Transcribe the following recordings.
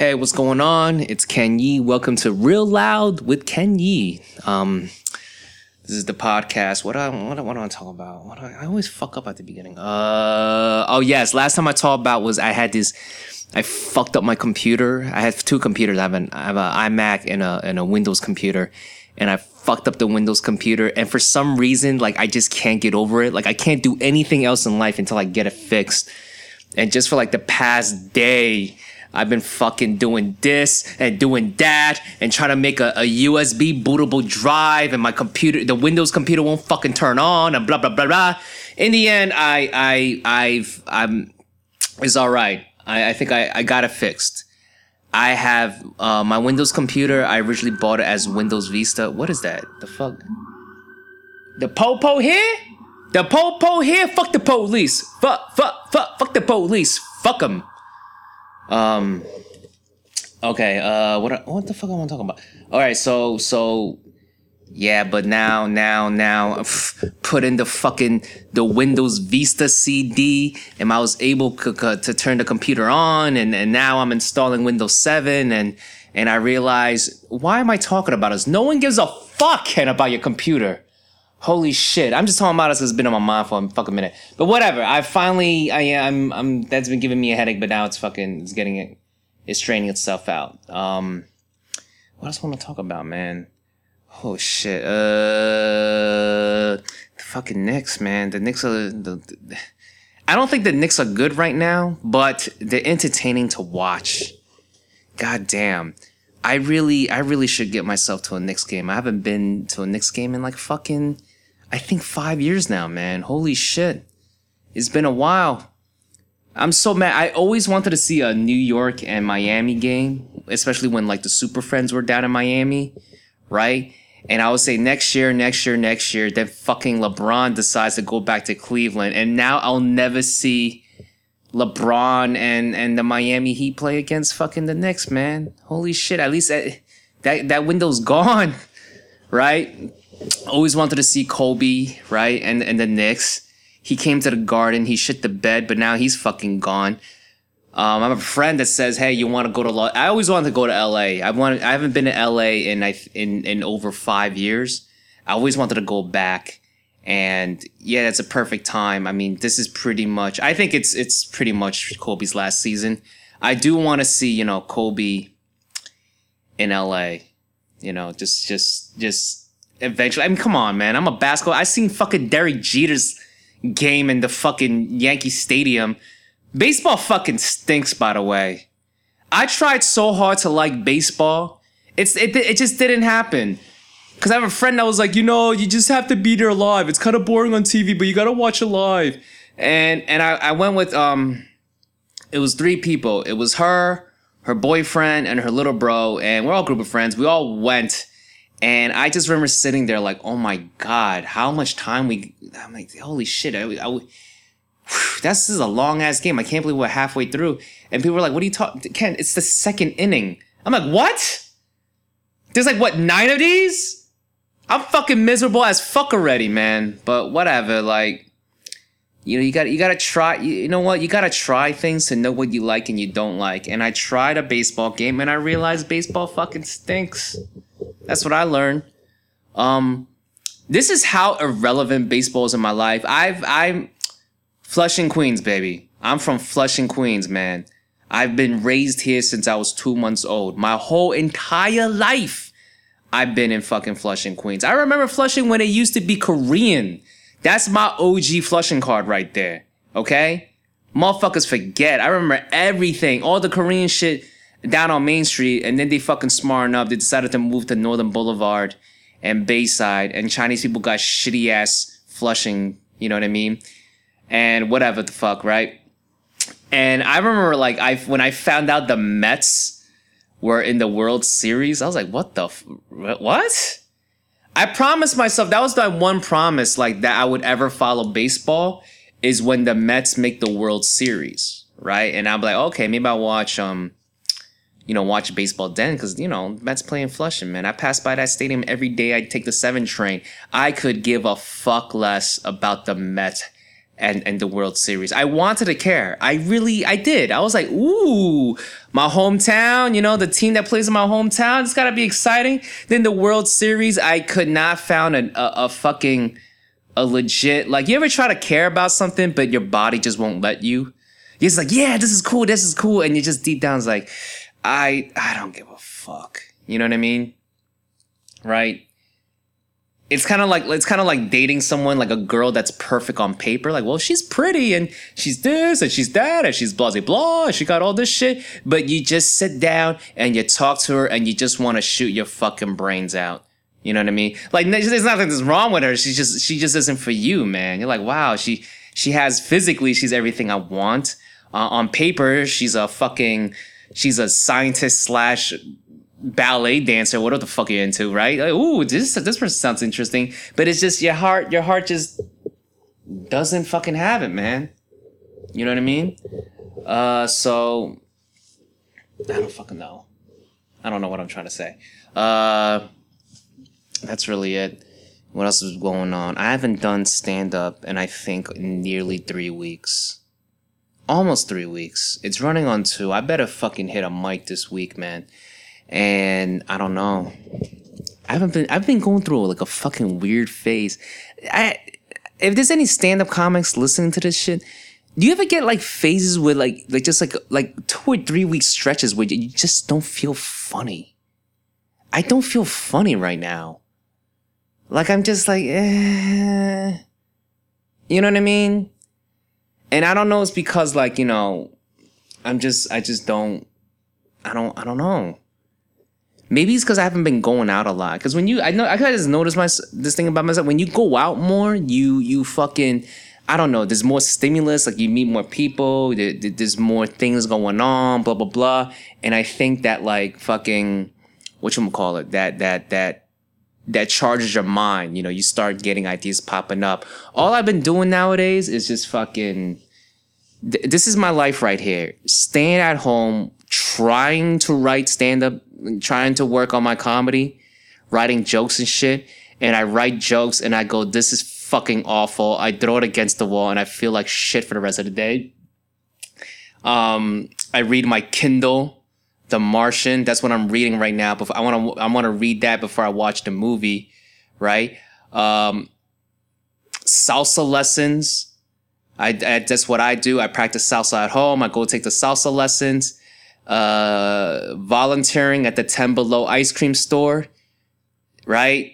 Hey, what's going on? It's Ken Yee. Welcome to Real Loud with Ken Yee. This is the podcast. What do I want to talk about? I always fuck up at the beginning. Last time I talked about was I fucked up my computer. I have two computers. I have an iMac and a Windows computer, and I fucked up the Windows computer. And for some reason, I just can't get over it. I can't do anything else in life until I get it fixed. And just for the past day, I've been fucking doing this and doing that and trying to make a USB bootable drive, and my computer, the Windows computer, won't fucking turn on, and blah blah blah blah. In the end, it's all right. I think I got it fixed. I have my Windows computer. I originally bought it as Windows Vista. What is that? The fuck? The po-po here? The po-po here? Fuck the police. Fuck the police. Fuck them. Okay. What the fuck I want to talk about? All right. So, yeah. But now, put in the Windows Vista CD, and I was able to turn the computer on, and now I'm installing Windows 7, and I realize, why am I talking about this? No one gives a fuck, Ken, about your computer. Holy shit! I'm just talking about this. It's been on my mind for a fucking minute, but whatever. I'm that's been giving me a headache, but now it's straining itself out. What else want to talk about, man? Oh shit! The fucking Knicks, man. The Knicks are I don't think the Knicks are good right now, but they're entertaining to watch. God damn. I really should get myself to a Knicks game. I haven't been to a Knicks game in I think 5 years now, man. Holy shit. It's been a while. I'm so mad. I always wanted to see a New York and Miami game, especially when the Super Friends were down in Miami, right? And I would say next year, then fucking LeBron decides to go back to Cleveland. And now I'll never see LeBron and the Miami Heat play against fucking the Knicks, man. Holy shit. At least that window's gone, right? Always wanted to see Kobe, right? And the Knicks. He came to the Garden. He shit the bed, but now he's fucking gone. I have a friend that says, "Hey, you want to go to Los?" I always wanted to go to LA. I haven't been to LA in over 5 years. I always wanted to go back, and yeah, that's a perfect time. I mean, this is pretty much. I think it's pretty much Kobe's last season. I do want to see Kobe in LA. Just eventually. I mean, come on, man. I'm a basketball. I seen fucking Derek Jeter's game in the fucking Yankee Stadium. Baseball fucking stinks, by the way. I tried so hard to like baseball. It just didn't happen. Because I have a friend that was like, you just have to be there live. It's kind of boring on TV, but you got to watch it live. And I went with, it was three people. It was her boyfriend, and her little bro. And we're all a group of friends. We all went. And I just remember sitting there oh my God, how much time I'm like, holy shit. This is a long ass game. I can't believe we're halfway through. And people were like, what are you talking? Ken, it's the second inning. I'm like, what? There's 9 of these? I'm fucking miserable as fuck already, man. But whatever, you gotta try, you gotta try things to know what you like and you don't like. And I tried a baseball game, and I realized baseball fucking stinks. That's what I learned. This is how irrelevant baseball is in my life. I'm Flushing Queens, baby. I'm from Flushing Queens, man. I've been raised here since I was 2 months old. My whole entire life, I've been in fucking Flushing Queens. I remember Flushing when it used to be Korean. That's my OG Flushing card right there. Okay? Motherfuckers forget. I remember everything. All the Korean shit down on Main Street. And then they fucking smartened up. They decided to move to Northern Boulevard and Bayside. And Chinese people got shitty ass Flushing. You know what I mean? And whatever the fuck, right? And I remember when I found out the Mets were in the World Series, I was like, what the what? I promised myself, that was my one promise that I would ever follow baseball, is when the Mets make the World Series, right? And I'm like, okay, maybe I'll watch watch baseball then, because Mets play in Flushing, man. I pass by that stadium every day. I take the 7 train. I could give a fuck less about the Mets and the World Series. I wanted to care. I did. I was like, ooh, my hometown, you know, the team that plays in my hometown, it's got to be exciting. Then the World Series, I could not found a legit, like, you ever try to care about something, but your body just won't let you? You're just like, yeah, this is cool. And you just deep down is like, I don't give a fuck. You know what I mean? Right? It's kind of like dating someone, like a girl that's perfect on paper. Like, well, she's pretty and she's this and she's that and she's blah, blah, blah. And she got all this shit. But you just sit down and you talk to her and you just want to shoot your fucking brains out. You know what I mean? Like, there's nothing that's wrong with her. She just isn't for you, man. You're like, wow, she has physically, she's everything I want. On paper, she's a scientist / ballet dancer, whatever the fuck you're into, right? Like, ooh, this person sounds interesting, but it's just your heart just doesn't fucking have it, man. You know what I mean? So I don't fucking know. I don't know what I'm trying to say. That's really it. What else is going on? I haven't done stand-up in, I think, nearly 3 weeks. Almost 3 weeks. It's running on 2. I better fucking hit a mic this week, man. And I don't know. I've been going through like a fucking weird phase. If there's any stand-up comics listening to this shit, do you ever get like phases with like 2 or 3 week stretches where you just don't feel funny? I don't feel funny right now. Like, I'm just like, eh. You know what I mean? And I don't know, it's because, like, you know, I don't know. Maybe it's because I haven't been going out a lot. Because when you, I know, I kind of just noticed this thing about myself. When you go out more, you fucking, I don't know, there's more stimulus. Like, you meet more people. There's more things going on, blah, blah, blah. And I think that, like, fucking, whatchamacallit, that charges your mind. You know, you start getting ideas popping up. All I've been doing nowadays is just fucking, this is my life right here. Staying at home, trying to write stand-up, trying to work on my comedy, writing jokes and shit, and I write jokes and I go, this is fucking awful. I throw it against the wall and I feel like shit for the rest of the day. I read my Kindle, The Martian. That's what I'm reading right now. But I want to read that before I watch the movie, right? Salsa lessons. That's what I do. I practice salsa at home. I go take the salsa lessons. Volunteering at the 10 Below ice cream store, right?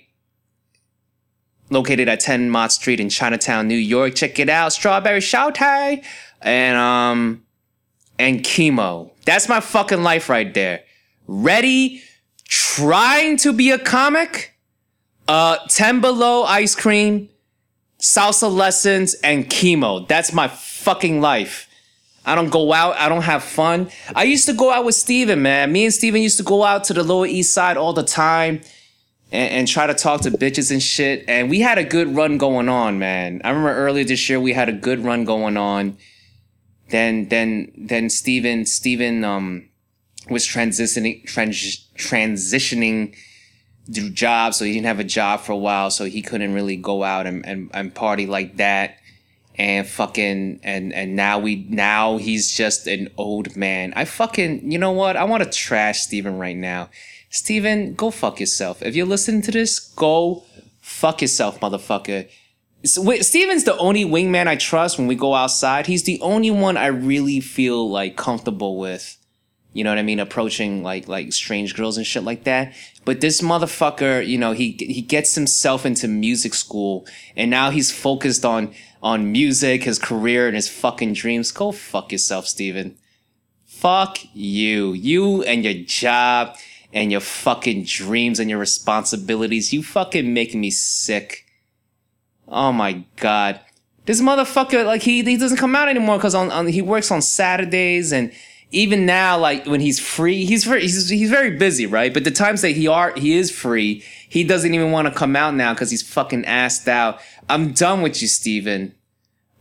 Located at 10 Mott Street in Chinatown, New York. Check it out. Strawberry Shawty. And chemo. That's my fucking life right there. Ready, trying to be a comic, 10 Below ice cream, salsa lessons, and chemo. That's my fucking life. I don't go out. I don't have fun. I used to go out with Steven, man. Me and Steven used to go out to the Lower East Side all the time and try to talk to bitches and shit. And we had a good run going on, man. I remember earlier this year we had a good run going on. Then Steven was transitioning through jobs, so he didn't have a job for a while, so he couldn't really go out and party like that. And fucking, and now he's just an old man. I fucking, you know what? I want to trash Steven right now. Steven, go fuck yourself. If you're listening to this, go fuck yourself, motherfucker. Steven's the only wingman I trust when we go outside. He's the only one I really feel like comfortable with. You know what I mean? Approaching like strange girls and shit like that. But this motherfucker, you know, he gets himself into music school and now he's focused on music, his career, and his fucking dreams. Go fuck yourself, Steven. Fuck you. You and your job and your fucking dreams and your responsibilities. You fucking make me sick. Oh my God. This motherfucker, like, he doesn't come out anymore because he works on Saturdays, and even now, like, when he's free, he's very busy, right? But the times that he is free, he doesn't even want to come out now because he's fucking assed out. I'm done with you, Steven.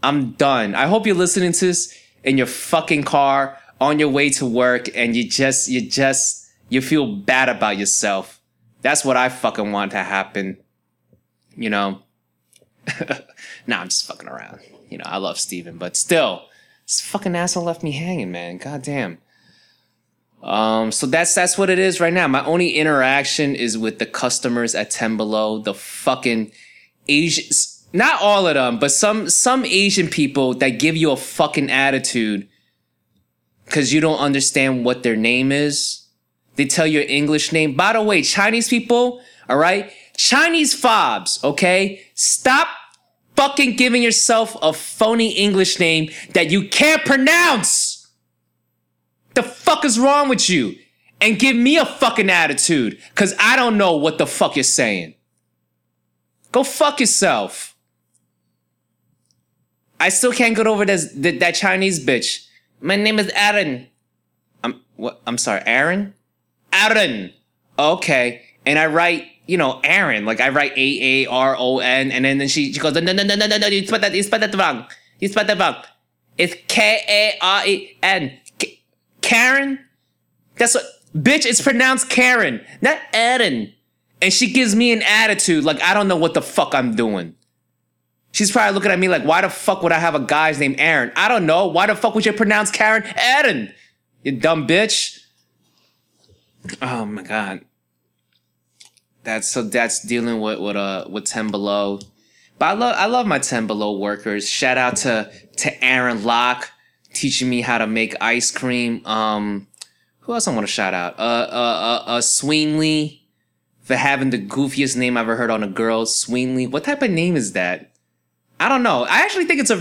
I'm done. I hope you're listening to this in your fucking car on your way to work and you feel bad about yourself. That's what I fucking want to happen. You know? Nah, I'm just fucking around. You know, I love Steven, but still, this fucking asshole left me hanging, man. God damn. So that's what it is right now. My only interaction is with the customers at 10 Below, the fucking Asians, not all of them, but some Asian people that give you a fucking attitude because you don't understand what their name is. They tell your English name. By the way, Chinese people, all right? Chinese fobs, okay? Stop fucking giving yourself a phony English name that you can't pronounce. The fuck is wrong with you? And give me a fucking attitude, because I don't know what the fuck you're saying. Go fuck yourself. I still can't get over that Chinese bitch. My name is Aaron. I'm sorry, Aaron? Aaron. Okay. And I write, you know, Aaron. Like, I write A-A-R-O-N. And then she goes, no. You spelled that wrong. You spelled that wrong. It's K-A-R-E-N. Karen? That's what... Bitch, it's pronounced Karen. Not Aaron. And she gives me an attitude. Like, I don't know what the fuck I'm doing. She's probably looking at me like, why the fuck would I have a guy's name Aaron? I don't know. Why the fuck would you pronounce Karen? Aaron. You dumb bitch. Oh my God. That's dealing with 10 Below. But I love my 10 Below workers. Shout out to Aaron Locke teaching me how to make ice cream. Who else I want to shout out? Sweenly for having the goofiest name I ever heard on a girl. Sweenly. What type of name is that? I don't know. I actually think it's a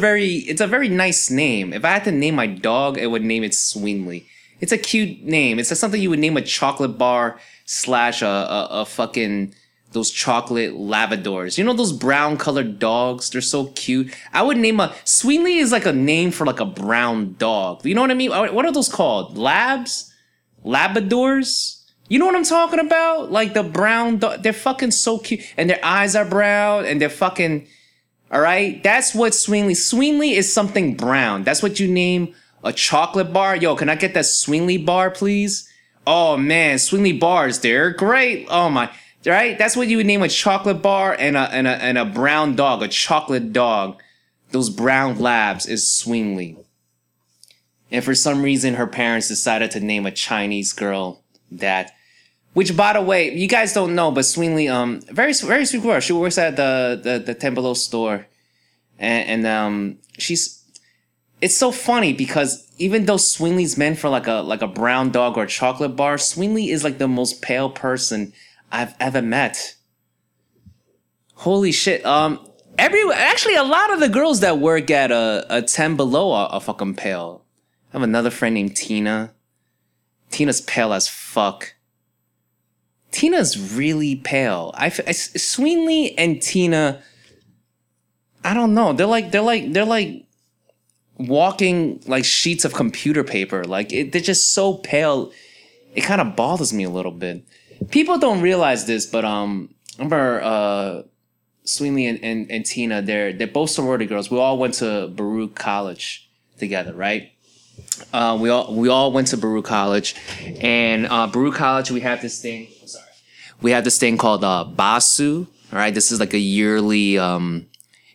very nice name. If I had to name my dog, I would name it Sweenly. It's a cute name. It's like something you would name a chocolate bar slash a fucking those chocolate Labradors. You know those brown colored dogs? They're so cute. I would name a Sweenly is like a name for like a brown dog. You know what I mean? What are those called? Labs? Labradors? You know what I'm talking about? Like the brown dog. They're fucking so cute. And their eyes are brown and they're fucking... All right? That's what Sweenly is something brown. That's what you name... A chocolate bar? Yo, can I get that Sweenly bar, please? Oh, man, Sweenly bars, they're great. Oh, my. Right? That's what you would name a chocolate bar and a brown dog, a chocolate dog. Those brown labs is Sweenly. And for some reason, her parents decided to name a Chinese girl that. Which, by the way, you guys don't know, but Sweenly, very, very sweet girl. She works at the 10 Below store. And she's... It's so funny because even though Sweenly's meant for like a brown dog or a chocolate bar, Sweenly is like the most pale person I've ever met. Holy shit. Actually, a lot of the girls that work at a 10 Below are fucking pale. I have another friend named Tina. Tina's pale as fuck. Tina's really pale. Sweenly and Tina, I don't know. They're like walking like sheets of computer paper. Like they're just so pale. It kind of bothers me a little bit. People don't realize this, but I remember Sweenly and Tina, they're both sorority girls. We all went to Baruch College together, right? We all went to Baruch College, and Baruch College, we have this thing. I'm sorry, we have this thing called Basu. All right, this is like a yearly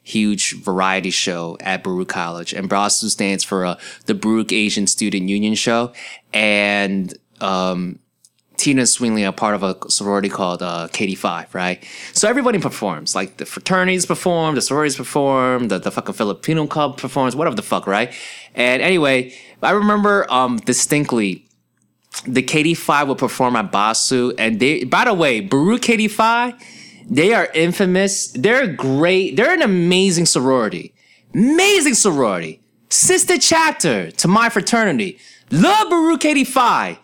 huge variety show at Baruch College. And BASU stands for the Baruch Asian Student Union Show. And Tina and Sweenly are part of a sorority called KD5, right? So everybody performs. Like the fraternities perform, the sororities perform, the fucking Filipino club performs, whatever the fuck, right? And anyway, I remember distinctly the KD5 would perform at BASU. And they, by the way, Baruch KD5... They are infamous. They're great. They're an amazing sorority. Amazing sorority. Sister chapter to my fraternity. Love Baruch KD5.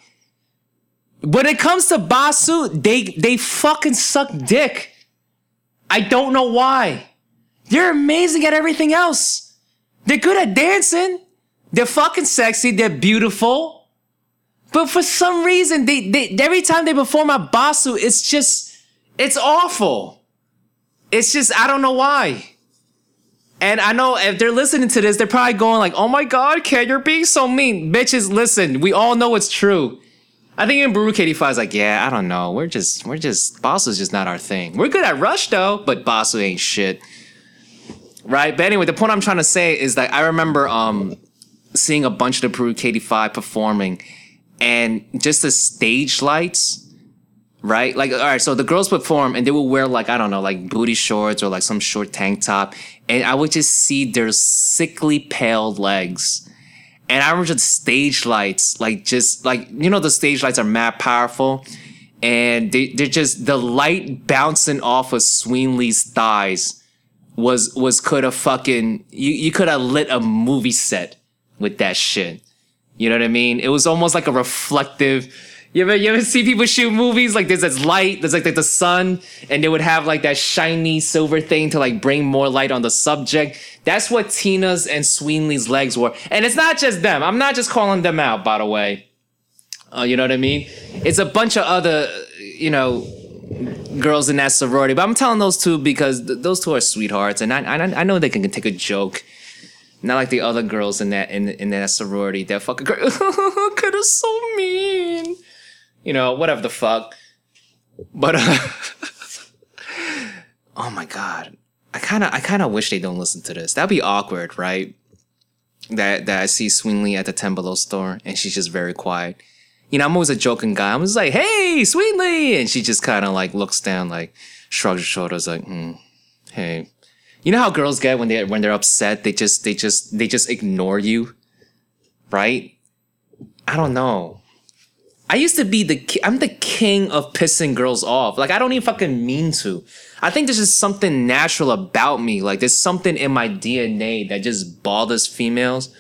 When it comes to BASU, they fucking suck dick. I don't know why. They're amazing at everything else. They're good at dancing. They're fucking sexy. They're beautiful. But for some reason, they every time they perform at BASU, it's just... It's awful. It's just, I don't know why. And I know if they're listening to this, they're probably going like, oh my God, Ken, you're being so mean. Bitches, listen, we all know it's true. I think even Baruch KD5 is like, yeah, I don't know. We're just BASU's just not our thing. We're good at Rush though, but BASU ain't shit. Right? But anyway, the point I'm trying to say is that I remember seeing a bunch of the Baruch KD5 performing, and just the stage lights, right? Like, all right, so the girls perform and they will wear like, I don't know, like booty shorts or like some short tank top. And I would just see their sickly pale legs. And I remember just stage lights, like just like, you know, the stage lights are mad powerful. And they're just, the light bouncing off of Sweenly's thighs was could have fucking, you could have lit a movie set with that shit. You know what I mean? It was almost like a reflective. You ever see people shoot movies? Like, there's this light, there's like the sun, and they would have like that shiny silver thing to like bring more light on the subject. That's what Tina's and Sweenly's legs were. And it's not just them. I'm not just calling them out, by the way. You know what I mean? It's a bunch of other, you know, girls in that sorority. But I'm telling those two because those two are sweethearts, and I know they can take a joke. Not like the other girls in that in that sorority. That fucking girl could have so mean. You know, whatever the fuck. But oh my god, I kind of wish they don't listen to this. That'd be awkward, right? That I see Sweenly at the 10 Below store and she's just very quiet. You know, I'm always a joking guy. I'm just like, "Hey, Sweenly," and she just kind of like looks down, like shrugs her shoulders, like, "Hey." You know how girls get when they're upset? They just ignore you, right? I don't know. I used to be I'm the king of pissing girls off. Like, I don't even fucking mean to. I think there's just something natural about me. Like, there's something in my DNA that just bothers females.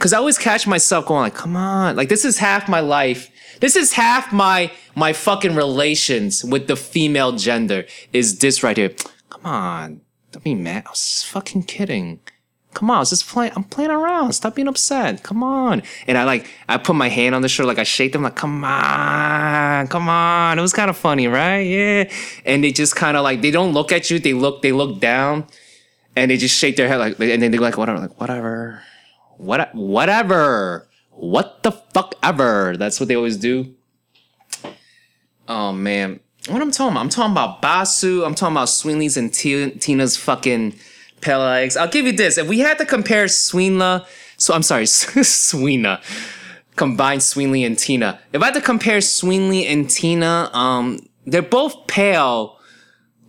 Cause I always catch myself going like, come on. Like, this is half my life. This is half my fucking relations with the female gender is this right here. Come on. Don't be mad. I was just fucking kidding. Come on, I was just playing. I'm playing around. Stop being upset. Come on. And I put my hand on the shoulder, like I shake them, like, come on. It was kind of funny, right? Yeah. And they just kind of like, they don't look at you. They look down, and they just shake their head, like, and then they're like, whatever, like, whatever, whatever, what the fuck ever. That's what they always do. Oh man. What I'm talking about? I'm talking about Basu. I'm talking about Sweenly's and Tina's fucking pale legs. I'll give you this. If we had to compare Sweenly, combine Sweenly and Tina. If I had to compare Sweenly and Tina, they're both pale,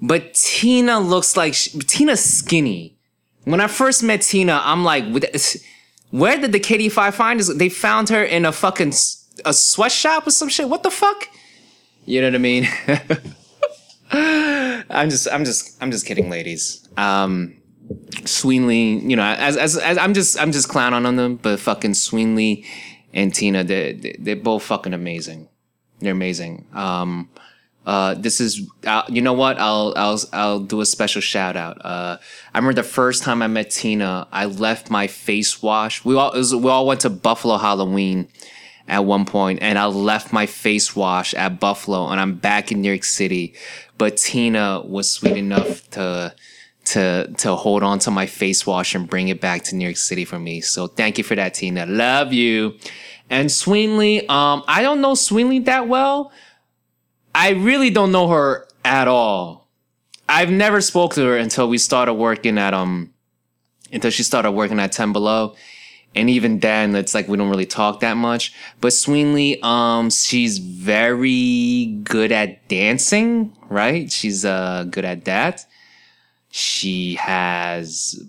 but Tina looks like Tina's skinny. When I first met Tina, I'm like, where did the KD5 find this? They found her in a fucking a sweatshop or some shit. What the fuck? You know what I mean? I'm just kidding, ladies. Sweenly, you know, as I'm just clowning on them, but fucking Sweenly and Tina, they're both fucking amazing. They're amazing. This is, you know what? I'll do a special shout out. I remember the first time I met Tina, I left my face wash. We all went to Buffalo Halloween at one point, and I left my face wash at Buffalo, and I'm back in New York City. But Tina was sweet enough to hold on to my face wash and bring it back to New York City for me. So thank you for that, Tina. Love you. And Sweenly, I don't know Sweenly that well. I really don't know her at all. I've never spoke to her until she started working at 10 Below. And even then, it's like we don't really talk that much. But Sweenly, she's very good at dancing, right? She's good at that. She has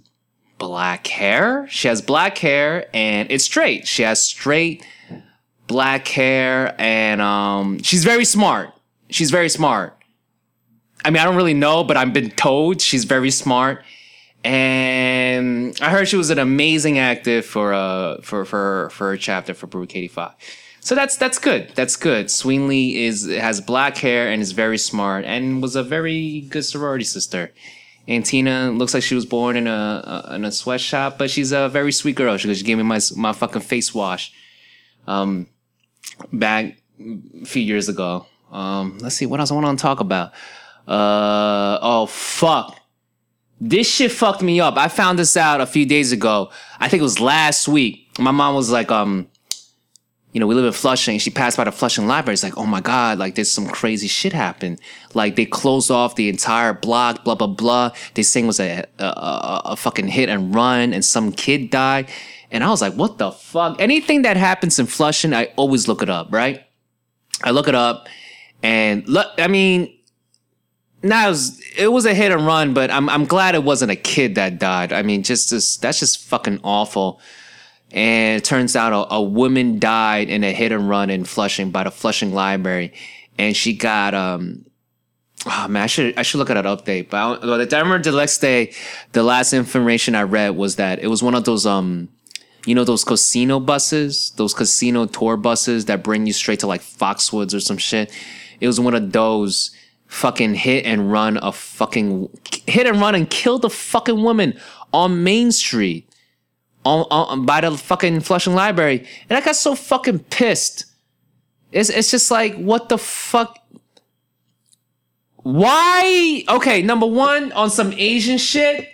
black hair. And it's straight. She has straight black hair, and she's very smart. I mean, I don't really know, but I've been told she's very smart. And I heard she was an amazing actor for her chapter for Baruch KD5. So that's good. That's good. Sweenly has black hair and is very smart and was a very good sorority sister. And Tina looks like she was born in a sweatshop, but she's a very sweet girl. She gave me my fucking face wash, back a few years ago. Let's see what else I want to talk about. Oh fuck. This shit fucked me up. I found this out a few days ago. I think it was last week. My mom was like, you know, we live in Flushing. She passed by the Flushing Library. It's like, oh my God, like there's some crazy shit happened. Like they closed off the entire block, blah, blah, blah. This thing was a fucking hit and run and some kid died. And I was like, what the fuck? Anything that happens in Flushing, I always look it up, right? I look it up and look, I mean, now it was a hit and run, but I'm glad it wasn't a kid that died. I mean, that's just fucking awful. And it turns out a woman died in a hit and run in Flushing by the Flushing Library. And she got, oh man, I should look at that update. But I remember the next day, the last information I read was that it was one of those, you know, those casino buses, those casino tour buses that bring you straight to like Foxwoods or some shit. It was one of those fucking hit and run and killed a fucking woman on Main Street. On by the fucking Flushing Library. And I got so fucking pissed. It's just like, what the fuck? Why? Okay, number one, on some Asian shit,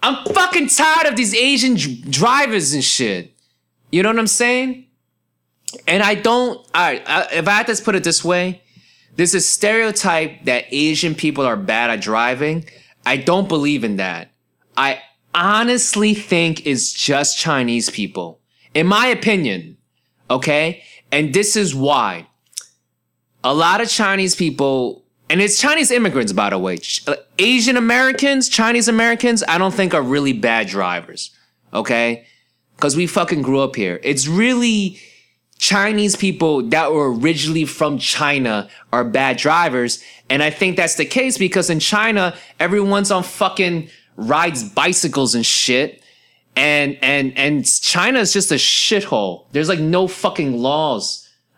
I'm fucking tired of these Asian drivers and shit. You know what I'm saying? And I don't... Alright, if I had to put it this way, there's a stereotype that Asian people are bad at driving. I don't believe in that. I honestly think it's just Chinese people, in my opinion, okay? And this is why. A lot of Chinese people, and it's Chinese immigrants, by the way. Asian Americans, Chinese Americans, I don't think are really bad drivers, okay? Because we fucking grew up here. It's really Chinese people that were originally from China are bad drivers, and I think that's the case because in China, everyone's on fucking... rides bicycles and shit, and China is just a shithole. There's like no fucking laws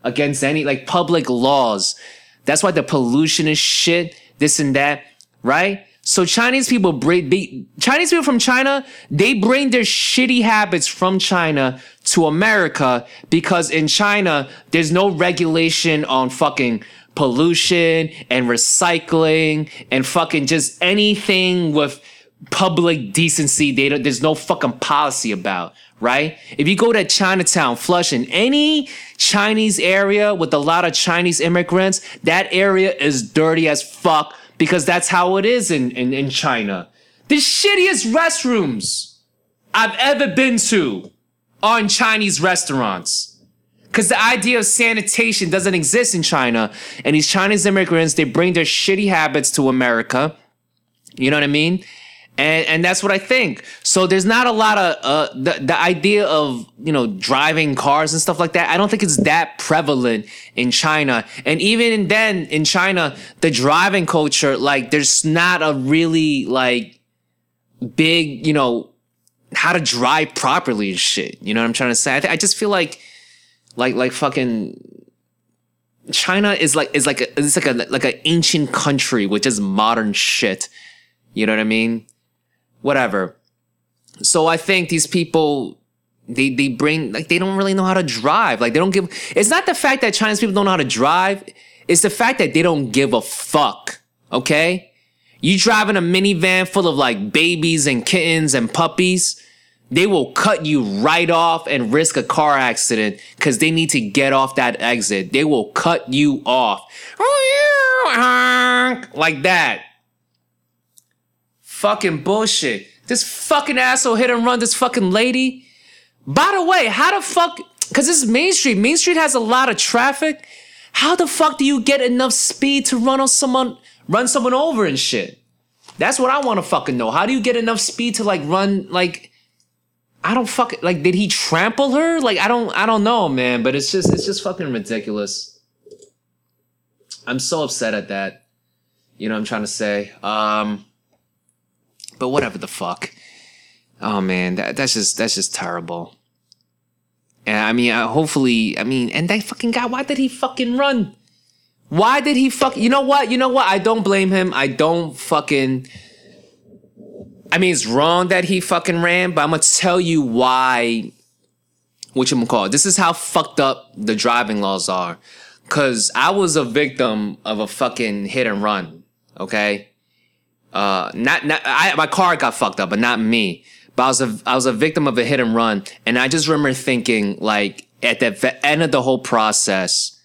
against any like public laws. That's why the pollution is shit, this and that, right? So Chinese people from China, they bring their shitty habits from China to America because in China there's no regulation on fucking pollution and recycling and fucking just anything with public decency. There's no fucking policy about, right? If you go to Chinatown, Flushing, any Chinese area with a lot of Chinese immigrants, that area is dirty as fuck because that's how it is in China. The shittiest restrooms I've ever been to are in Chinese restaurants because the idea of sanitation doesn't exist in China. And these Chinese immigrants, they bring their shitty habits to America. You know what I mean? And that's what I think. So there's not a lot of the idea of, you know, driving cars and stuff like that. I don't think it's that prevalent in China. And even then in China, the driving culture, like there's not a really like big, you know, how to drive properly and shit. You know what I'm trying to say? I just feel like fucking China is like an ancient country with just modern shit. You know what I mean? Whatever. So I think these people, they bring, like, they don't really know how to drive. Like, they don't give, it's not the fact that Chinese people don't know how to drive. It's the fact that they don't give a fuck. Okay? You driving a minivan full of, like, babies and kittens and puppies, they will cut you right off and risk a car accident because they need to get off that exit. They will cut you off. Like that. Fucking bullshit. This fucking asshole hit and run this fucking lady. By the way, how the fuck, because this is Main Street. Main Street has a lot of traffic. How the fuck do you get enough speed to run someone over and shit? That's what I want to fucking know. How do you get enough speed to like run, like, I don't fucking, like, did he trample her? Like, I don't know, man, but it's just fucking ridiculous. I'm so upset at that. You know what I'm trying to say? But whatever the fuck. Oh man, that's just terrible. And I mean, and that fucking guy, why did he fucking run? Why did he fuck? You know what? I don't blame him. It's wrong that he fucking ran, but I'm gonna tell you why. Whatchamacallit. This is how fucked up the driving laws are. Cause I was a victim of a fucking hit and run. Okay? My car got fucked up, but not me. But I was a victim of a hit and run, and I just remember thinking, like, at the end of the whole process,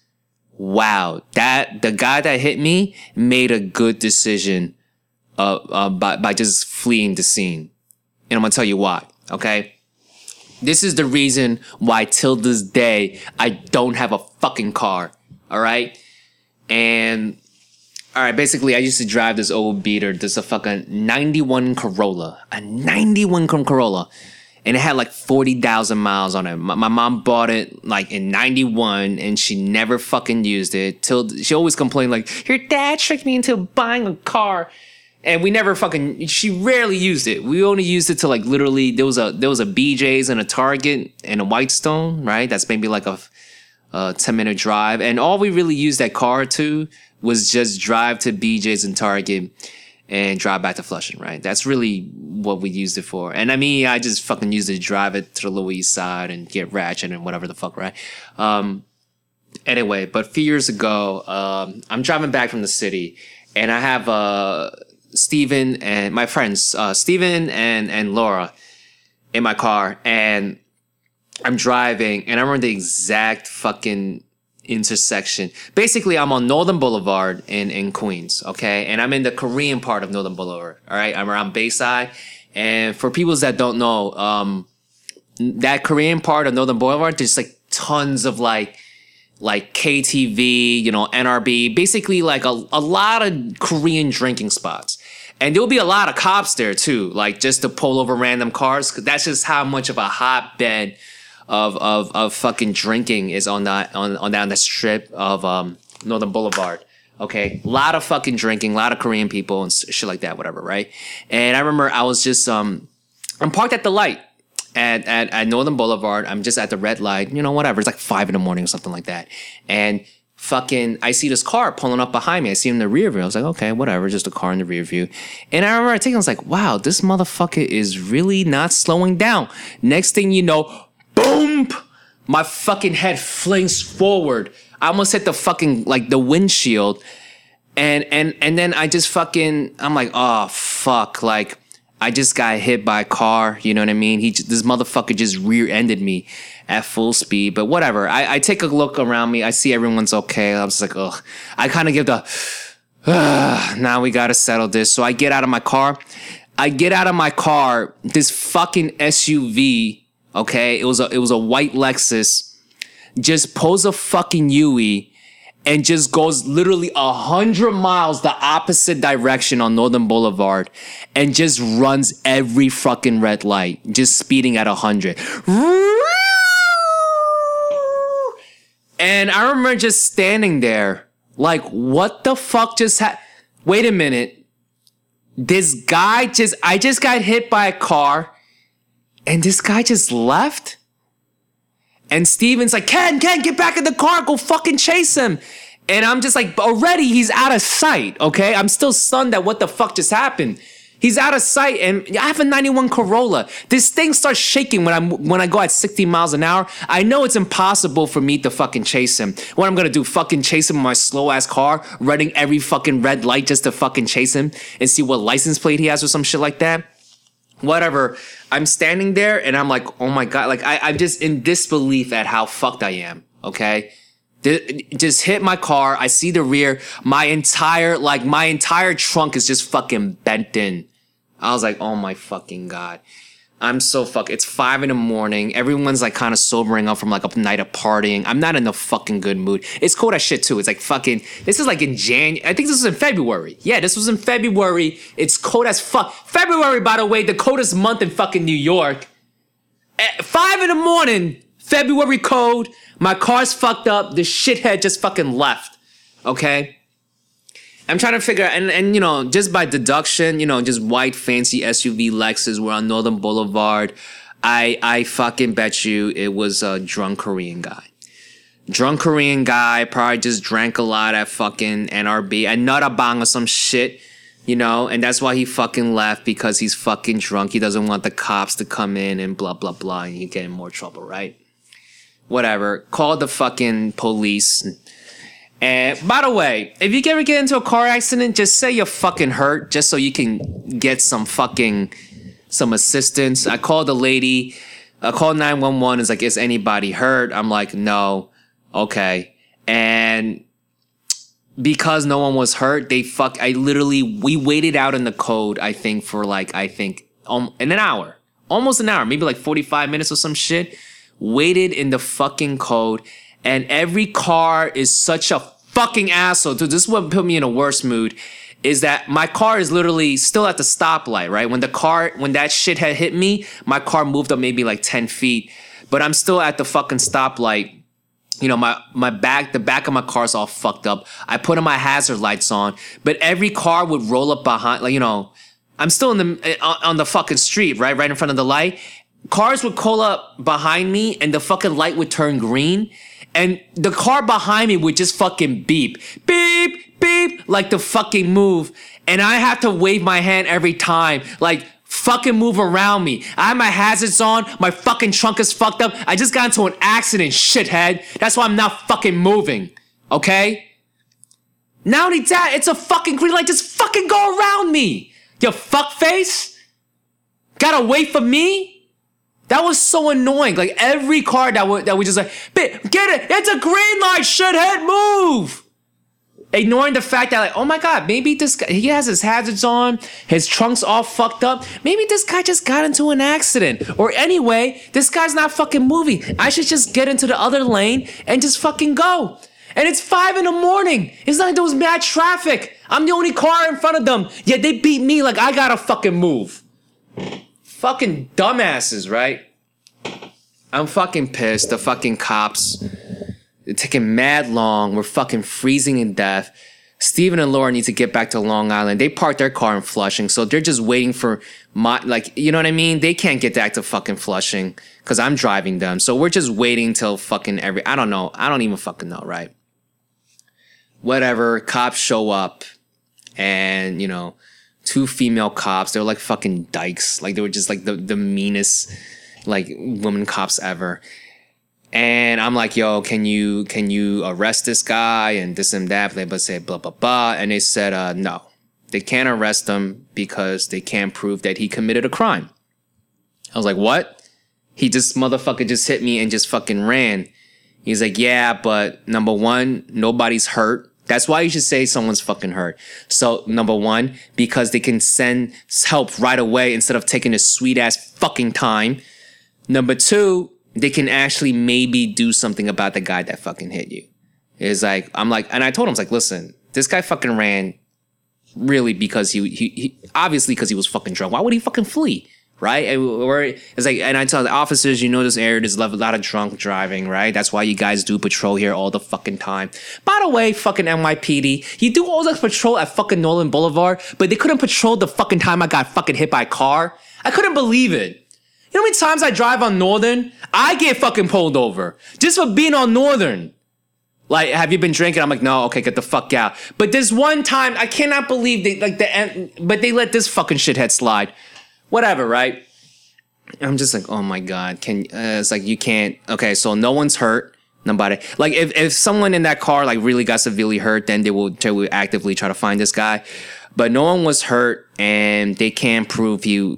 wow, that the guy that hit me made a good decision by just fleeing the scene. And I'm going to tell you why, okay? This is the reason why till this day I don't have a fucking car, all right? And, all right, basically I used to drive this old beater, this a fucking 91 Corolla, a 91 Corolla. And it had like 40,000 miles on it. My mom bought it like in 91 and she never fucking used it. Till she always complained like, your dad tricked me into buying a car. And we never fucking, she rarely used it. We only used it to like literally, there was a BJ's and a Target and a Whitestone, right? That's maybe like a 10-minute drive. And all we really used that car to was just drive to BJ's and Target and drive back to Flushing, right? That's really what we used it for. And I mean, I just fucking used it to drive it to the Lower East Side and get ratchet and whatever the fuck, right? Anyway, but a few years ago, I'm driving back from the city and I have Steven and my friends, Steven and Laura in my car. And I'm driving and I remember the exact fucking intersection. Basically, I'm on Northern Boulevard in Queens, okay? And I'm in the Korean part of Northern Boulevard, all right? I'm around Bayside. And for people that don't know, that Korean part of Northern Boulevard, there's like tons of like KTV, you know, NRB, basically like a lot of Korean drinking spots. And there'll be a lot of cops there too, like just to pull over random cars, because that's just how much of a hotbed of fucking drinking is on that on down the strip of Northern Boulevard. Okay, a lot of fucking drinking, a lot of Korean people and shit like that, whatever, right? And I remember I was just I'm parked at the light at Northern Boulevard. I'm just at the red light, you know, whatever. It's like 5 a.m. or something like that. And fucking, I see this car pulling up behind me. I see him in the rear view. I was like, okay, whatever, just a car in the rear view. And I remember I was like, wow, this motherfucker is really not slowing down. Next thing you know, boom! My fucking head flings forward. I almost hit the fucking, like, the windshield. And then I just fucking, I'm like, oh, fuck. Like, I just got hit by a car. You know what I mean? This motherfucker just rear-ended me at full speed. But whatever. I take a look around me. I see everyone's okay. I was like, ugh. I kind of give the, now we got to settle this. So I get out of my car. This fucking SUV... Okay, it was a white Lexus, just pulls a fucking Yui and just goes literally 100 miles the opposite direction on Northern Boulevard and just runs every fucking red light, just speeding at 100. And I remember just standing there like, what the fuck just happened? Wait a minute. This guy I just got hit by a car. And this guy just left? And Steven's like, Ken, get back in the car. Go fucking chase him. And I'm just like, already he's out of sight, okay? I'm still stunned at what the fuck just happened. He's out of sight, and I have a 91 Corolla. This thing starts shaking when I go at 60 miles an hour. I know it's impossible for me to fucking chase him. What I'm gonna do, fucking chase him in my slow-ass car, running every fucking red light just to fucking chase him and see what license plate he has or some shit like that? Whatever. I'm standing there and I'm like, oh my God. Like, I'm just in disbelief at how fucked I am. Okay. Just hit my car. I see the rear. My entire trunk is just fucking bent in. I was like, oh my fucking God. I'm so fucked. It's 5 a.m. Everyone's like kind of sobering up from like a night of partying. I'm not in a fucking good mood. It's cold as shit too. It's like fucking, this is like in January. I think this was in February. Yeah, this was in February. It's cold as fuck. February, by the way, the coldest month in fucking New York. At 5 a.m, February cold. My car's fucked up. The shithead just fucking left. Okay. I'm trying to figure out, and you know, just by deduction, you know, just white fancy SUV Lexus, we're on Northern Boulevard. I fucking bet you it was a drunk Korean guy. Drunk Korean guy probably just drank a lot at fucking NRB, at Nutabang or some shit, you know, and that's why he fucking left, because he's fucking drunk. He doesn't want the cops to come in and blah, blah, blah, and you get in more trouble, right? Whatever. Call the fucking police. And by the way, if you ever get into a car accident, just say you're fucking hurt just so you can get some assistance. I called the lady I called 911. It's like, is anybody hurt? I'm like, no. Okay. And because no one was hurt, we waited out in the cold, I think, for like, in an hour. Almost an hour. Maybe like 45 minutes or some shit. Waited in the fucking cold. And every car is such a fucking asshole. Dude, this is what put me in a worse mood. Is that my car is literally still at the stoplight, right? When that shit had hit me, my car moved up maybe like 10 feet. But I'm still at the fucking stoplight. You know, the back of my car's all fucked up. I put my hazard lights on, but every car would roll up behind, like, you know, I'm still on the fucking street, right in front of the light. Cars would roll up behind me and the fucking light would turn green and the car behind me would just fucking beep, beep, beep, like the fucking move. And I have to wave my hand every time, like, fucking move around me. I have my hazards on. My fucking trunk is fucked up. I just got into an accident, shithead. That's why I'm not fucking moving. Okay? Not only that, it's a fucking green light. Just fucking go around me. You fuckface. Gotta wait for me? That was so annoying. Like every car that we just like, bitch, get it. It's a green light, shithead. Move. Ignoring the fact that, like, oh my God, maybe this guy, he has his hazards on, his trunk's all fucked up. Maybe this guy just got into an accident. Or anyway, this guy's not fucking moving. I should just get into the other lane and just fucking go. And it's 5 a.m. It's not like there was mad traffic. I'm the only car in front of them. Yet they beat me like I gotta fucking move. Fucking dumbasses, right? I'm fucking pissed. The fucking cops. They're taking mad long. We're fucking freezing in death. Steven and Laura need to get back to Long Island. They parked their car in Flushing, so they're just waiting for my, like, you know what I mean? They can't get back to fucking Flushing because I'm driving them. So we're just waiting till fucking I don't know. I don't even fucking know, right? Whatever. Cops show up and, you know, 2 female cops. They're like fucking dykes. Like, they were just like the meanest, like, women cops ever. And I'm like, yo, can you arrest this guy and this and that? They said blah, blah, blah. And they said, no, they can't arrest him because they can't prove that he committed a crime. I was like, what? Motherfucker just hit me and just fucking ran. He's like, yeah, but number one, nobody's hurt. That's why you should say someone's fucking hurt. So number one, because they can send help right away instead of taking a sweet ass fucking time. Number two, they can actually maybe do something about the guy that fucking hit you. It's like, and I told him, I was like, listen, this guy fucking ran really because he obviously because he was fucking drunk. Why would he fucking flee? Right? And I tell the officers, you know, this area, there's a lot of drunk driving, right? That's why you guys do patrol here all the fucking time. By the way, fucking NYPD, you do all this patrol at fucking Northern Boulevard, but they couldn't patrol the fucking time I got fucking hit by a car. I couldn't believe it. You know how many times I drive on Northern? I get fucking pulled over just for being on Northern. Like, have you been drinking? I'm like, no, okay, get the fuck out. But this one time, I cannot believe they let this fucking shithead slide. Whatever, right? I'm just like, oh my God, it's like, you can't. Okay, so no one's hurt, nobody. Like, if someone in that car like really got severely hurt, then they will actively try to find this guy. But no one was hurt, and they can't prove he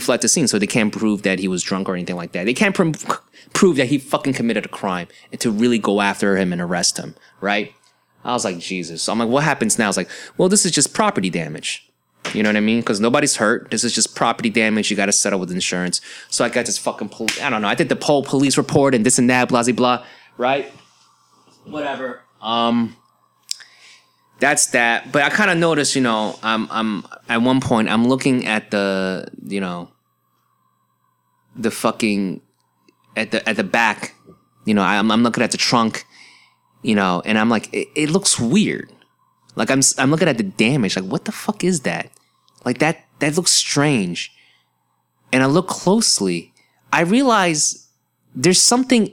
fled the scene, so they can't prove that he was drunk or anything like that. They can't prove that he fucking committed a crime and to really go after him and arrest him, right? I was like, Jesus. So I'm like, what happens now? It's like, well, this is just property damage. You know what I mean? Because nobody's hurt. This is just property damage. You got to settle with insurance. So I got this fucking, I don't know. I did the whole police report and this and that, blah, blah, blah, right? Whatever. That's that. But I kind of noticed, you know, I'm at one point I'm looking at the, you know, the fucking at the back, you know, I'm looking at the trunk, you know, and I'm like, it looks weird. Like I'm looking at the damage. Like, what the fuck is that? Like that looks strange. And I look closely. I realize there's something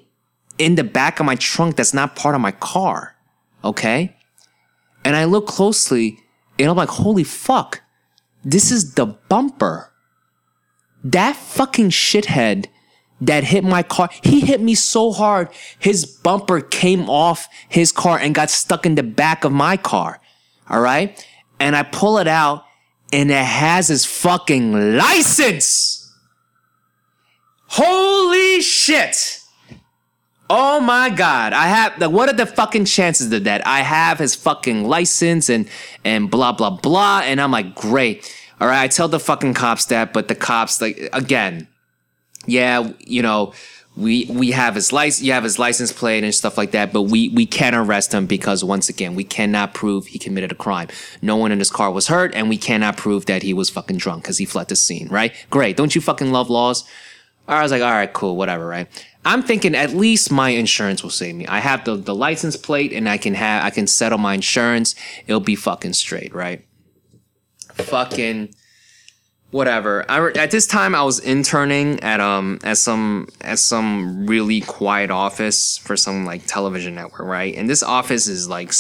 in the back of my trunk that's not part of my car. Okay. And I look closely, and I'm like, holy fuck, this is the bumper. That fucking shithead that hit my car, he hit me so hard, his bumper came off his car and got stuck in the back of my car, all right? And I pull it out, and it has his fucking license. Holy shit. Oh my God. I have, like, what are the fucking chances of that? I have his fucking license and blah, blah, blah. And I'm like, great. All right. I tell the fucking cops that, but the cops, like, again, yeah, you know, we have his license, you have his license plate and stuff like that, but we can't arrest him because once again, we cannot prove he committed a crime. No one in his car was hurt and we cannot prove that he was fucking drunk because he fled the scene, right? Great. Don't you fucking love laws? I was like, all right, cool, whatever, right? I'm thinking at least my insurance will save me. I have the license plate and I can settle my insurance. It'll be fucking straight, right? Fucking whatever. At this time I was interning at some really quiet office for some like television network, right? And this office is like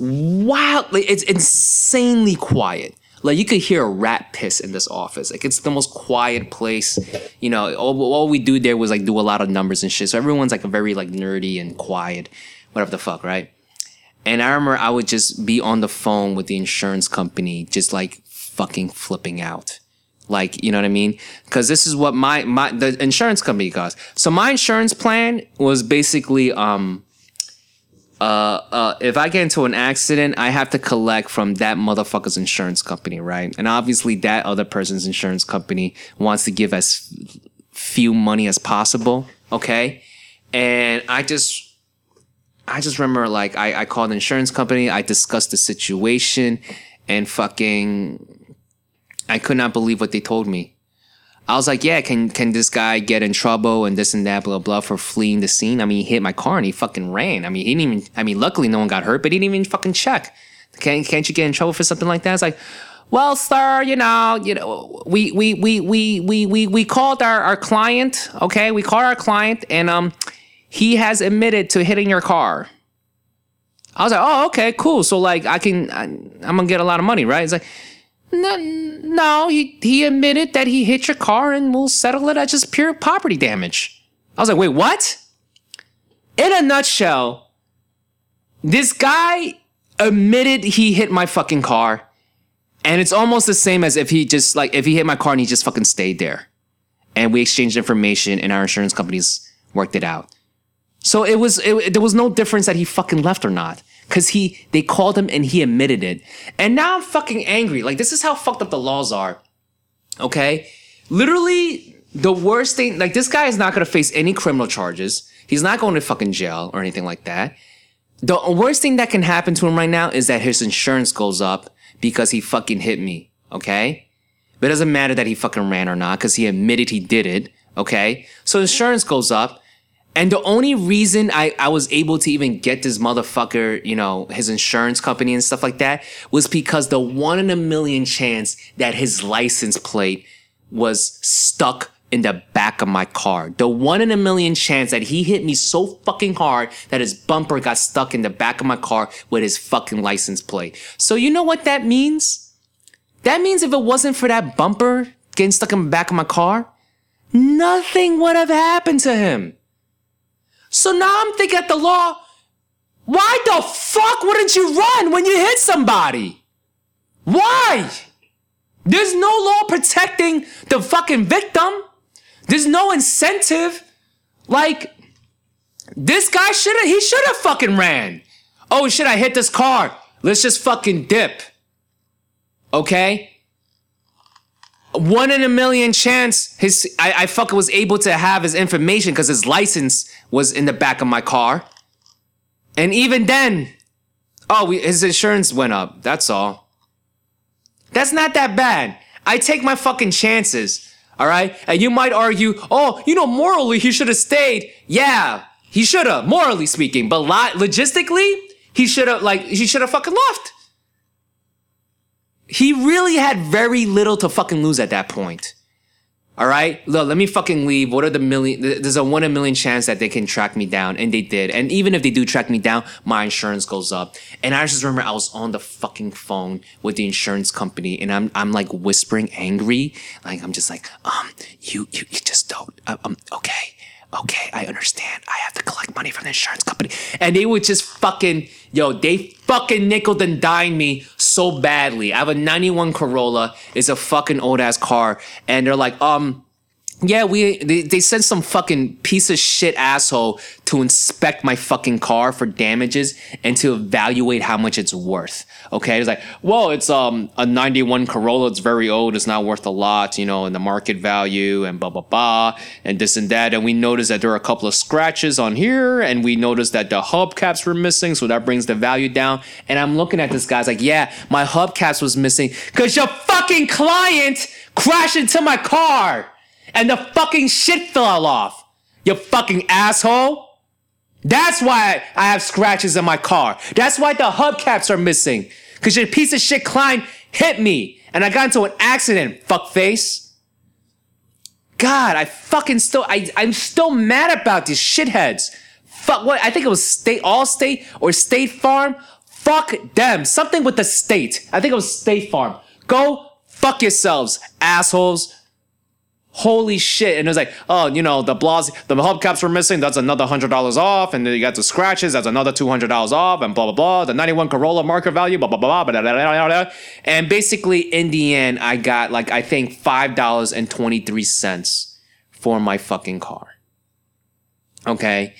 wildly, it's insanely quiet. Like, you could hear a rat piss in this office. Like, it's the most quiet place. You know, all we do there was, like, do a lot of numbers and shit. So everyone's, like, very, like, nerdy and quiet, whatever the fuck, right? And I remember I would just be on the phone with the insurance company just, like, fucking flipping out. Like, you know what I mean? Because this is what the insurance company costs. So my insurance plan was basically, if I get into an accident, I have to collect from that motherfucker's insurance company, right? And obviously that other person's insurance company wants to give as few money as possible, okay? And I just remember, like, I called the insurance company, I discussed the situation, and fucking, I could not believe what they told me. I was like, yeah, can this guy get in trouble and this and that, blah, blah, for fleeing the scene? I mean, he hit my car and he fucking ran. I mean, luckily no one got hurt, but he didn't even fucking check. Can't you get in trouble for something like that? It's like, well, sir, you know, we called our client, okay? We called our client and, he has admitted to hitting your car. I was like, oh, okay, cool. So like, I'm gonna get a lot of money, right? It's like, No, he admitted that he hit your car and we'll settle it at just pure property damage. I was like, wait, what? In a nutshell, this guy admitted he hit my fucking car. And it's almost the same as if he hit my car and he just fucking stayed there. And we exchanged information and our insurance companies worked it out. So there was no difference that he fucking left or not. Because they called him and he admitted it. And now I'm fucking angry. Like, this is how fucked up the laws are. Okay? Literally, the worst thing, like, this guy is not going to face any criminal charges. He's not going to fucking jail or anything like that. The worst thing that can happen to him right now is that his insurance goes up because he fucking hit me. Okay? But it doesn't matter that he fucking ran or not because he admitted he did it. Okay? So insurance goes up. And the only reason I was able to even get this motherfucker, you know, his insurance company and stuff like that was because the 1 in a million chance that his license plate was stuck in the back of my car. The 1 in a million chance that he hit me so fucking hard that his bumper got stuck in the back of my car with his fucking license plate. So you know what that means? That means if it wasn't for that bumper getting stuck in the back of my car, nothing would have happened to him. So now I'm thinking at the law, why the fuck wouldn't you run when you hit somebody? Why? There's no law protecting the fucking victim. There's no incentive. Like, this guy should have fucking ran. Oh shit, I hit this car. Let's just fucking dip. Okay? 1 in a million chance I fucking was able to have his information because his license was in the back of my car. And even then, his insurance went up. That's all. That's not that bad. I take my fucking chances. All right. And you might argue, morally he should have stayed. Yeah, he should have, morally speaking, but logistically, he should have fucking left. He really had very little to fucking lose at that point. All right? Look, let me fucking leave. What are the million? There's a 1 in a million chance that they can track me down. And they did. And even if they do track me down, my insurance goes up. And I just remember I was on the fucking phone with the insurance company. And I'm like whispering angry. Like, I'm just like, you just don't. Okay, I understand. I have to collect money from the insurance company. And they would just fucking, they fucking nickel and dime me so badly. I have a 91 Corolla. It's a fucking old ass car. And they're like, yeah, they sent some fucking piece of shit asshole to inspect my fucking car for damages and to evaluate how much it's worth. Okay, it's like, well, it's a 91 Corolla. It's very old. It's not worth a lot, you know, in the market value and blah, blah, blah, and this and that. And we noticed that there are a couple of scratches on here, and we noticed that the hubcaps were missing, so that brings the value down. And I'm looking at this guy's like, yeah, my hubcaps was missing because your fucking client crashed into my car. And the fucking shit fell off, you fucking asshole. That's why I have scratches in my car. That's why the hubcaps are missing. Because your piece of shit Klein hit me. And I got into an accident, fuckface. God, I fucking still, I'm still mad about these shitheads. Fuck, what? I think it was Allstate or State Farm. Fuck them. Something with the state. I think it was State Farm. Go fuck yourselves, assholes. Holy shit. And it was like, oh, you know, the hubcaps were missing. That's another $100 off. And then you got the scratches. That's another $200 off. And blah, blah, blah. The 91 Corolla market value. Blah, blah, blah, blah, blah, blah, blah, blah. And basically, in the end, I got like, I think $5.23 for my fucking car. Okay.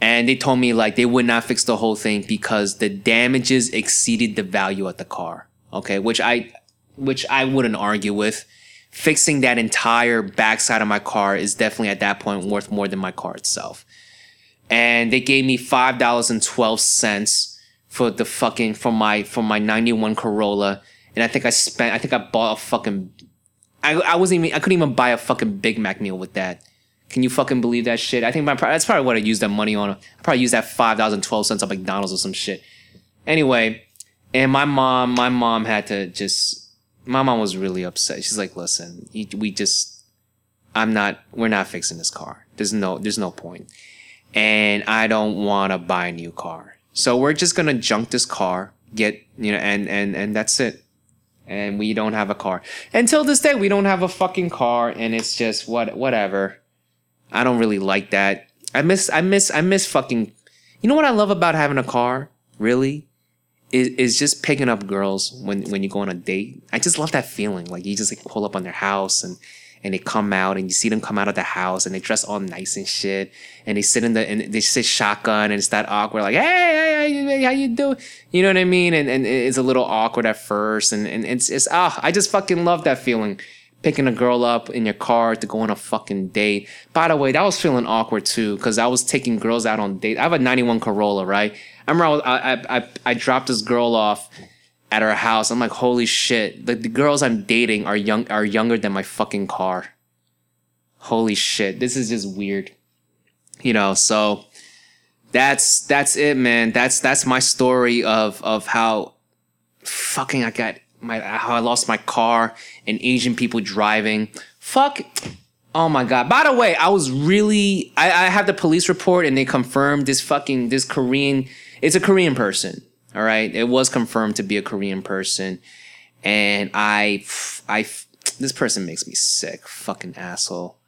And they told me like they would not fix the whole thing because the damages exceeded the value of the car. Okay. Which I wouldn't argue with. Fixing that entire backside of my car is definitely at that point worth more than my car itself. And they gave me $5.12 for the fucking, for my 91 Corolla. And I couldn't even buy a fucking Big Mac meal with that. Can you fucking believe that shit? I think that's probably what I used that money on. I probably used that $5.12 at McDonald's or some shit. Anyway, and my mom had to just, my mom was really upset. She's like, listen, we're not fixing this car. There's no point. And I don't want to buy a new car. So we're just going to junk this car, and that's it. And we don't have a car. Until this day, we don't have a fucking car. And it's just whatever. I don't really like that. I miss fucking, you know what I love about having a car? Really? Is just picking up girls when you go on a date. I just love that feeling. Like, you just like pull up on their house and they come out and you see them come out of the house and they dress all nice and shit and they sit sit shotgun and it's that awkward, like, hey, how you doing? You know what I mean? And it's a little awkward at first and it's I just fucking love that feeling. Picking a girl up in your car to go on a fucking date. By the way, that was feeling awkward too, because I was taking girls out on dates. I have a 91 Corolla, right? I remember I dropped this girl off at her house. I'm like, holy shit! The girls I'm dating are younger than my fucking car. Holy shit! This is just weird, you know. So that's it, man. That's my story of how fucking I got. How I lost my car and Asian people driving. Fuck. Oh my God. By the way, I was really, I have the police report and they confirmed this Korean, it's a Korean person. All right. It was confirmed to be a Korean person. And I this person makes me sick. Fucking asshole.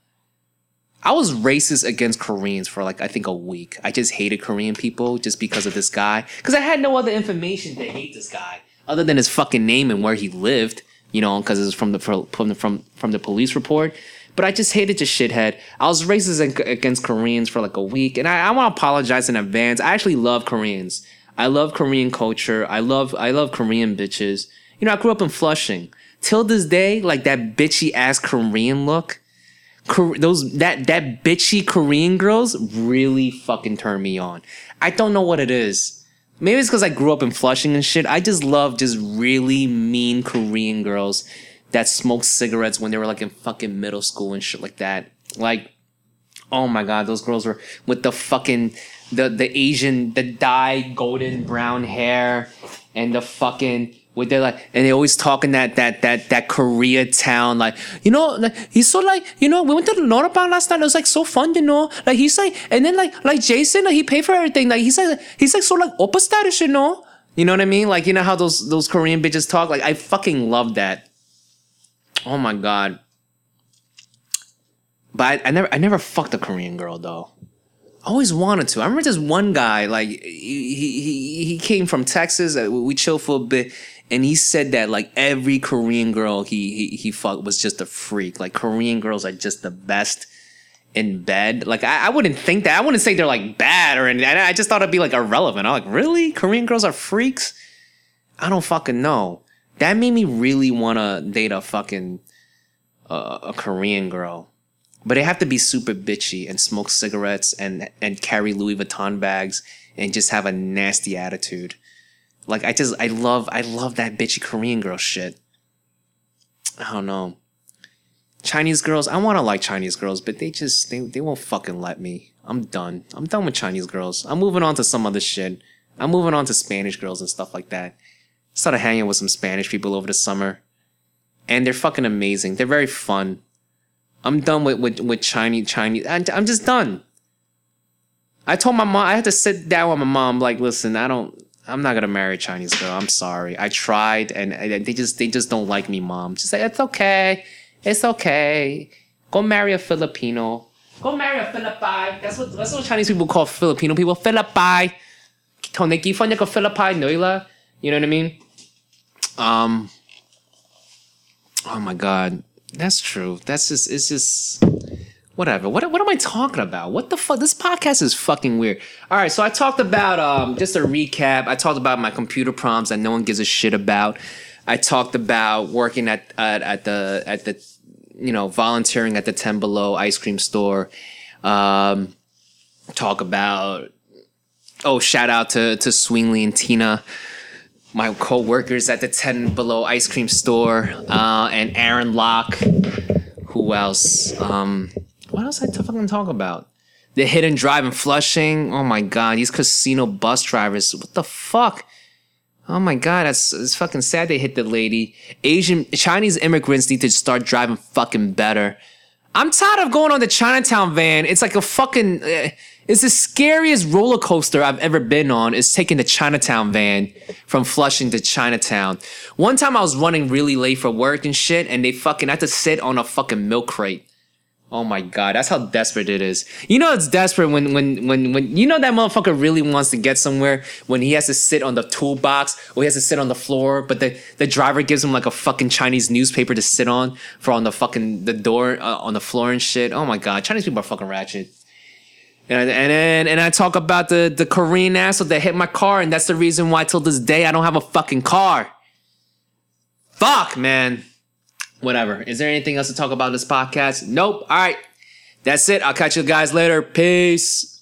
I was racist against Koreans for like, I think a week. I just hated Korean people just because of this guy. Cause I had no other information to hate this guy. Other than his fucking name and where he lived, you know, because it was from the police report. But I just hated this shithead. I was racist against Koreans for like a week, and I want to apologize in advance. I actually love Koreans. I love Korean culture. I love Korean bitches. You know, I grew up in Flushing. Till this day, like that bitchy ass Korean look, that bitchy Korean girls really fucking turn me on. I don't know what it is. Maybe it's because I grew up in Flushing and shit. I just love just really mean Korean girls that smoked cigarettes when they were like in fucking middle school and shit like that. Like, oh my God, those girls were with the fucking, the Asian, the dyed golden brown hair and the fucking, with their like, and they always talking that Koreatown, like, you know, like, he's so like, you know, we went to the Northern Boulevard last night. It was like so fun, you know, like he's like, and then like Jason, like, he paid for everything. Like he's like so like oppa status, you know. You know what I mean? Like, you know how those Korean bitches talk. Like, I fucking love that. Oh my God. But I never fucked a Korean girl though. Always wanted to. I remember this one guy, like, he came from Texas. We chilled for a bit. And he said that, like, every Korean girl he fucked was just a freak. Like, Korean girls are just the best in bed. Like, I wouldn't think that. I wouldn't say they're, like, bad or anything. I just thought it'd be, like, irrelevant. I'm like, really? Korean girls are freaks? I don't fucking know. That made me really want to date a fucking a Korean girl. But they have to be super bitchy and smoke cigarettes and carry Louis Vuitton bags and just have a nasty attitude. Like, I love that bitchy Korean girl shit. I don't know. Chinese girls, I want to like Chinese girls, but they won't fucking let me. I'm done. I'm done with Chinese girls. I'm moving on to some other shit. I'm moving on to Spanish girls and stuff like that. Started hanging with some Spanish people over the summer. And they're fucking amazing. They're very fun. I'm done with Chinese. I'm just done. I told my mom, I had to sit down with my mom, like, listen, I'm not going to marry a Chinese girl. I'm sorry. I tried, and they just don't like me, Mom. She's like, it's okay. It's okay. Go marry a Filipino. Go marry a Philippi. That's what Chinese people call Filipino people. Philippi. You know what I mean? Oh, my God. That's true. It's just whatever. What am I talking about? What the fuck? This podcast is fucking weird. All right, so I talked about just a recap. I talked about my computer prompts that no one gives a shit about. I talked about working at the volunteering at the 10 Below ice cream store. Talk about shout out to Sweenly and Tina, my co-workers at the 10 Below ice cream store, and Aaron Locke. Who else? What else I fucking talk about? The hidden drive in Flushing. Oh my God, these casino bus drivers. What the fuck? Oh my God, it's fucking sad they hit the lady. Chinese immigrants need to start driving fucking better. I'm tired of going on the Chinatown van. It's like a fucking... It's the scariest roller coaster I've ever been on, is taking the Chinatown van from Flushing to Chinatown. One time I was running really late for work and shit, and they fucking had to sit on a fucking milk crate. Oh my God, that's how desperate it is. You know it's desperate when you know that motherfucker really wants to get somewhere when he has to sit on the toolbox or he has to sit on the floor, but the driver gives him like a fucking Chinese newspaper to sit on for on the fucking the door on the floor and shit. Oh my God, Chinese people are fucking ratchet. And I talk about the Korean asshole that hit my car, and that's the reason why till this day I don't have a fucking car. Fuck, man. Whatever. Is there anything else to talk about in this podcast? Nope. All right. That's it. I'll catch you guys later. Peace.